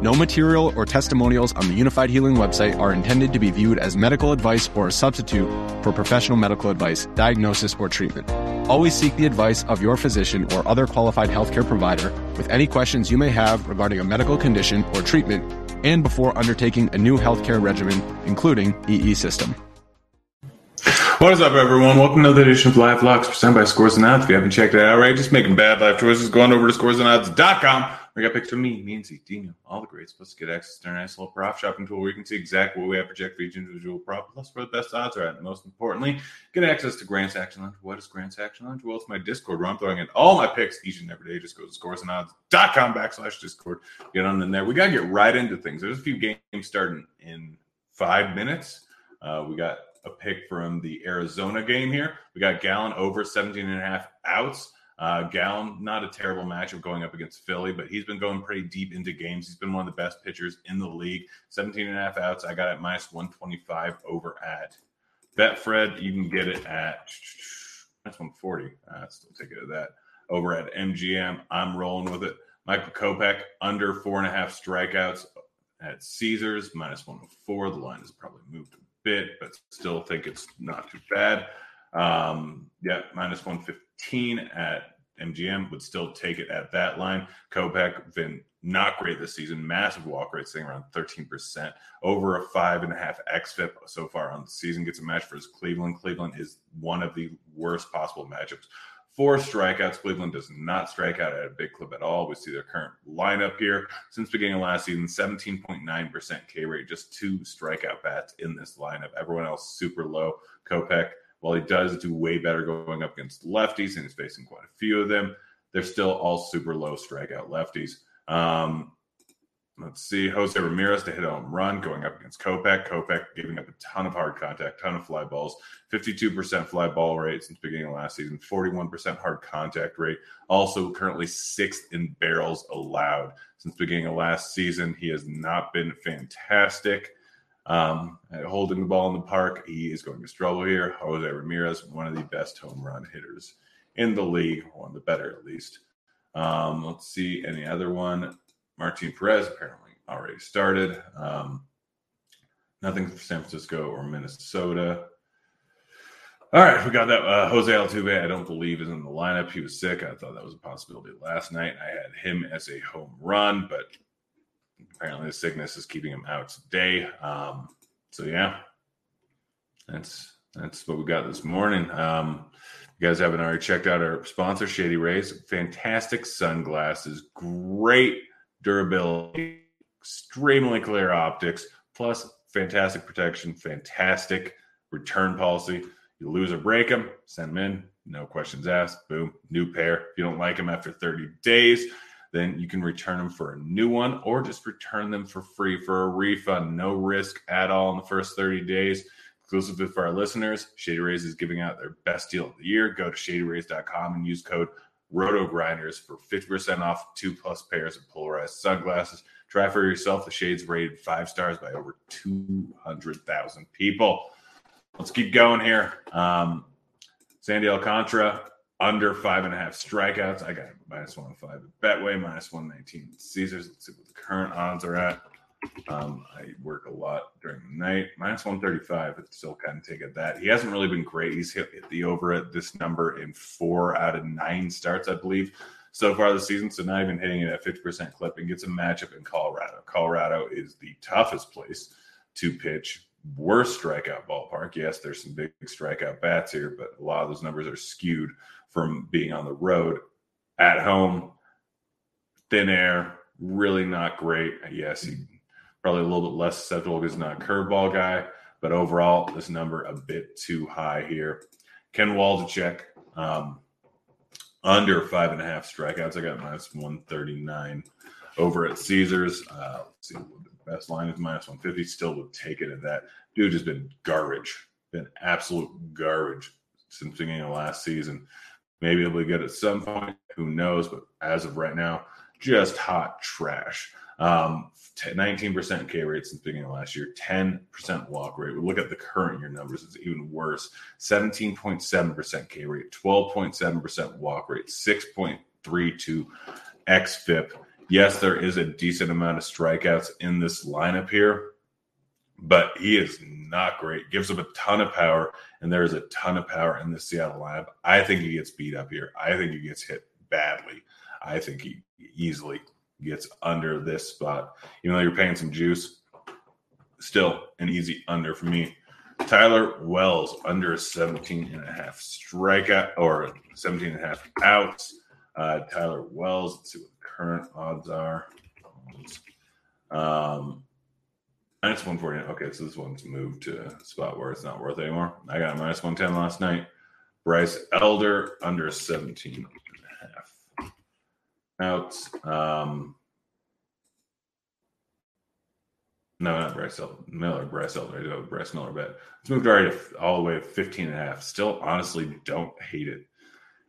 No material or testimonials on the Unified Healing website are intended to be viewed as medical advice or a substitute for professional medical advice, diagnosis, or treatment. Always seek the advice of your physician or other qualified healthcare provider with any questions you may have regarding a medical condition or treatment and before undertaking a new healthcare regimen, including EE System. What is up, everyone? Welcome to another edition of Live Locks presented by Scores and Odds. If you haven't checked it out already, just making bad life choices, going over to ScoresAndOdds.com. We got pictures of me and Z, Dino, all the greats. Plus, get access to our nice little prop shopping tool where you can see exactly what we have projected for each individual prop, plus where the best odds are at. And most importantly, get access to Grant's Action Lounge. What is Grant's Action Lounge? Well, it's my Discord where I'm throwing in all my picks each and every day. Just go to ScoresAndOdds.com/Discord. Get on in there. We got to get right into things. There's a few games starting in 5 minutes. We got a pick from the Arizona game here. We got Gallon over 17.5 outs. Gallon, not a terrible matchup going up against Philly, but he's been going pretty deep into games. He's been one of the best pitchers in the league. 17.5 outs. I got it at -125 over at Betfred. You can get it at -140. I'd still take it at that. Over at MGM, I'm rolling with it. Michael Kopech, under 4.5 strikeouts at Caesars, -104. The line has probably moved a bit, but still think it's not too bad. -115 at MGM, would still take it at that line. Kopech, been not great this season. Massive walk rate, sitting around 13%. Over a 5.5 xFIP so far on the season. Gets a match versus Cleveland. Cleveland is one of the worst possible matchups. 4 strikeouts. Cleveland does not strike out at a big clip at all. We see their current lineup here. Since the beginning of last season, 17.9% K rate. Just 2 strikeout bats in this lineup. Everyone else super low. Kopech, while he does do way better going up against lefties, and he's facing quite a few of them, they're still all super low strikeout lefties. Let's see. Jose Ramirez to hit a home run going up against Kopech. Kopech giving up a ton of hard contact, ton of fly balls, 52% fly ball rate since the beginning of last season, 41% hard contact rate. Also currently 6th in barrels allowed. Since the beginning of last season, he has not been fantastic. Holding the ball in the park, he is going to struggle here. Jose Ramirez, one of the best home run hitters in the league, one of the better at least. Let's see, any other one. Martin Perez apparently already started. Nothing for San Francisco or Minnesota. All right, we got that. Jose Altuve, I don't believe, is in the lineup. He was sick. I thought that was a possibility last night. I had him as a home run, but apparently the sickness is keeping him out today. So yeah, that's what we got this morning. You guys haven't already checked out our sponsor, Shady Rays. Fantastic sunglasses, great durability, extremely clear optics, plus fantastic protection, fantastic return policy. You lose or break them, send them in, no questions asked. Boom, new pair. If you don't like them after 30 days, then you can return them for a new one or just return them for free for a refund. No risk at all in the first 30 days. Exclusively for our listeners, Shady Rays is giving out their best deal of the year. Go to shadyrays.com and use code Rotogrinders for 50% off 2+ pairs of polarized sunglasses. Try for yourself. The shades rated 5 stars by over 200,000 people. Let's keep going here. Sandy Alcantara, under 5.5 strikeouts. I got it -105 at Betway, -119 at Caesars. Let's see what the current odds are at. I work a lot during the night. -135. It's still kind of take at that. He hasn't really been great. He's hit the over at this number in 4 out of 9 starts, I believe, so far this season. So not even hitting it at 50% clip, and gets a matchup in Colorado. Colorado is the toughest place to pitch. Worst strikeout ballpark. Yes, there's some big strikeout bats here, but a lot of those numbers are skewed from being on the road. At home, thin air, really not great. Yes, he probably a little bit less susceptible because he's not a curveball guy. But overall, this number a bit too high here. Ken Waldichek, under 5.5 strikeouts. I got -139 over at Caesars. Let's see, the best line is -150. Still would take it at that. Dude has been garbage. Been absolute garbage since the beginning of last season. Maybe he'll be good at some point. Who knows? But as of right now, just hot trash. 19% K rate since the beginning of last year, 10% walk rate. We look at the current year numbers, it's even worse. 17.7% K rate, 12.7% walk rate, 6.32 xFIP. Yes, there is a decent amount of strikeouts in this lineup here, but he is not great. Gives up a ton of power, and there is a ton of power in the Seattle lineup. I think he gets beat up here. I think he gets hit badly. I think he easily gets under this spot. Even though you're paying some juice, still an easy under for me. Tyler Wells, under 17.5 strikeout or 17.5 outs. Tyler Wells, let's see what the current odds are. -149. Okay, so this one's moved to a spot where it's not worth it anymore. I got -110 last night. Bryce Elder, under 17.5. Not Bryce Miller. Bryce Elder. I do have a Bryce Miller bet. It's moved already all the way to 15.5. Still, honestly, don't hate it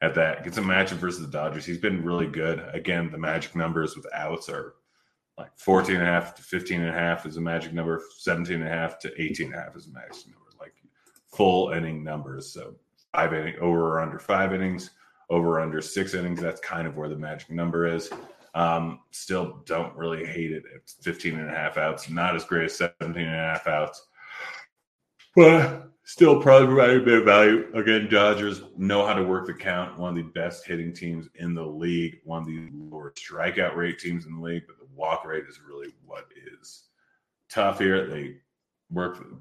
at that. Gets a matchup versus the Dodgers. He's been really good. Again, the magic numbers with outs are like 14.5 to 15.5 is a magic number. 17.5 to 18.5 is a magic number. Like full inning numbers. So 5 inning over or under 5 innings. Over under 6 innings, that's kind of where the magic number is. Still don't really hate it at 15.5 outs. Not as great as 17.5 outs. But still probably providing a bit of value. Again, Dodgers know how to work the count. One of the best hitting teams in the league. One of the lower strikeout rate teams in the league. But the walk rate is really what is tough here. They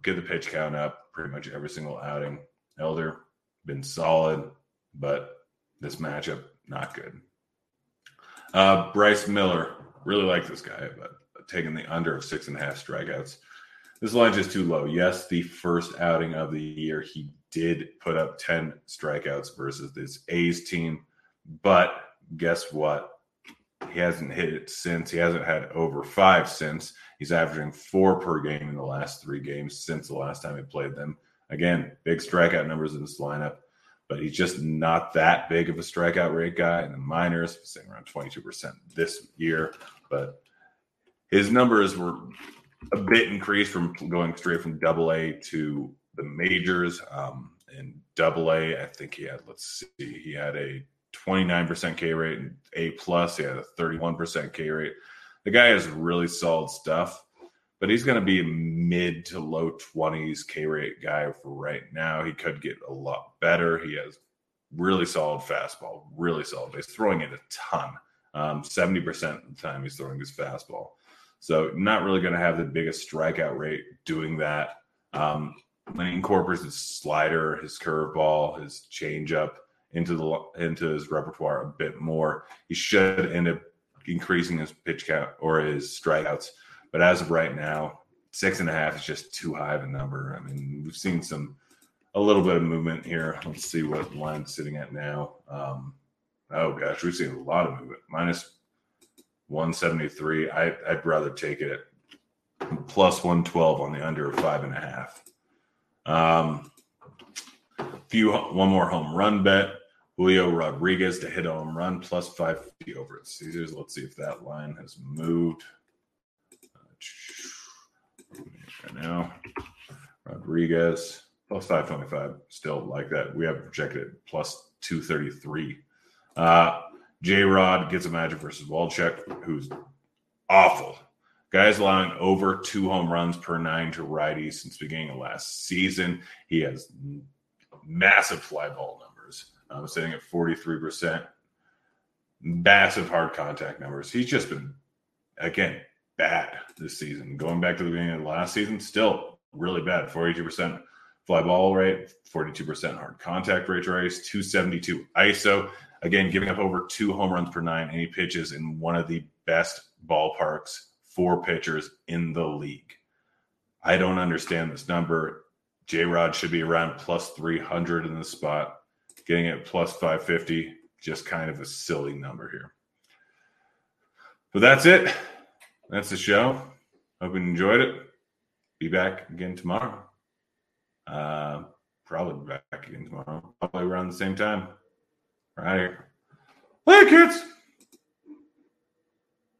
get the pitch count up pretty much every single outing. Elder, been solid, but this matchup, not good. Bryce Miller, really like this guy, but taking the under of 6.5 strikeouts. This line's just too low. Yes, the first outing of the year, he did put up 10 strikeouts versus this A's team. But guess what? He hasn't hit it since. He hasn't had over 5 since. He's averaging 4 per game in the last 3 games since the last time he played them. Again, big strikeout numbers in this lineup. But he's just not that big of a strikeout rate guy in the minors, sitting around 22% this year. But his numbers were a bit increased from going straight from AA to the majors. In AA, I think he had, he had a 29% K rate and A+. He had a 31% K rate. The guy has really solid stuff. But he's going to be a mid to low 20s K rate guy for right now. He could get a lot better. He has really solid fastball, really solid base, throwing it a ton. 70% of the time he's throwing his fastball. So not really going to have the biggest strikeout rate doing that. When he incorporates his slider, his curveball, his changeup into his repertoire a bit more, he should end up increasing his pitch count or his strikeouts. But as of right now, 6.5 is just too high of a number. I mean, we've seen a little bit of movement here. Let's see what the line's sitting at now. We've seen a lot of movement. -173. I'd rather take it at +112 on the under of 5.5. One more home run bet. Julio Rodriguez to hit a home run, +550 over at Caesars. Let's see if that line has moved. Right now, Rodriguez +525, still like that. We have projected it +233. J-Rod gets a matchup versus Waldichek, who's awful. Guy's allowing over 2 home runs per 9 to righties since the beginning of last season. He has massive fly ball numbers, sitting at 43%. Massive hard contact numbers. He's just been, again, bad this season. Going back to the beginning of last season, still really bad. 42% fly ball rate, 42% hard contact rate to righties, 272 ISO. Again, giving up over 2 home runs per 9, and he pitches in one of the best ballparks for pitchers in the league. I don't understand this number. J-Rod should be around plus 300 in the spot. Getting it plus 550, just kind of a silly number here. So that's it. That's the show. Hope you enjoyed it. Be back again tomorrow. Probably back again tomorrow. Probably around the same time. All right. Later, kids.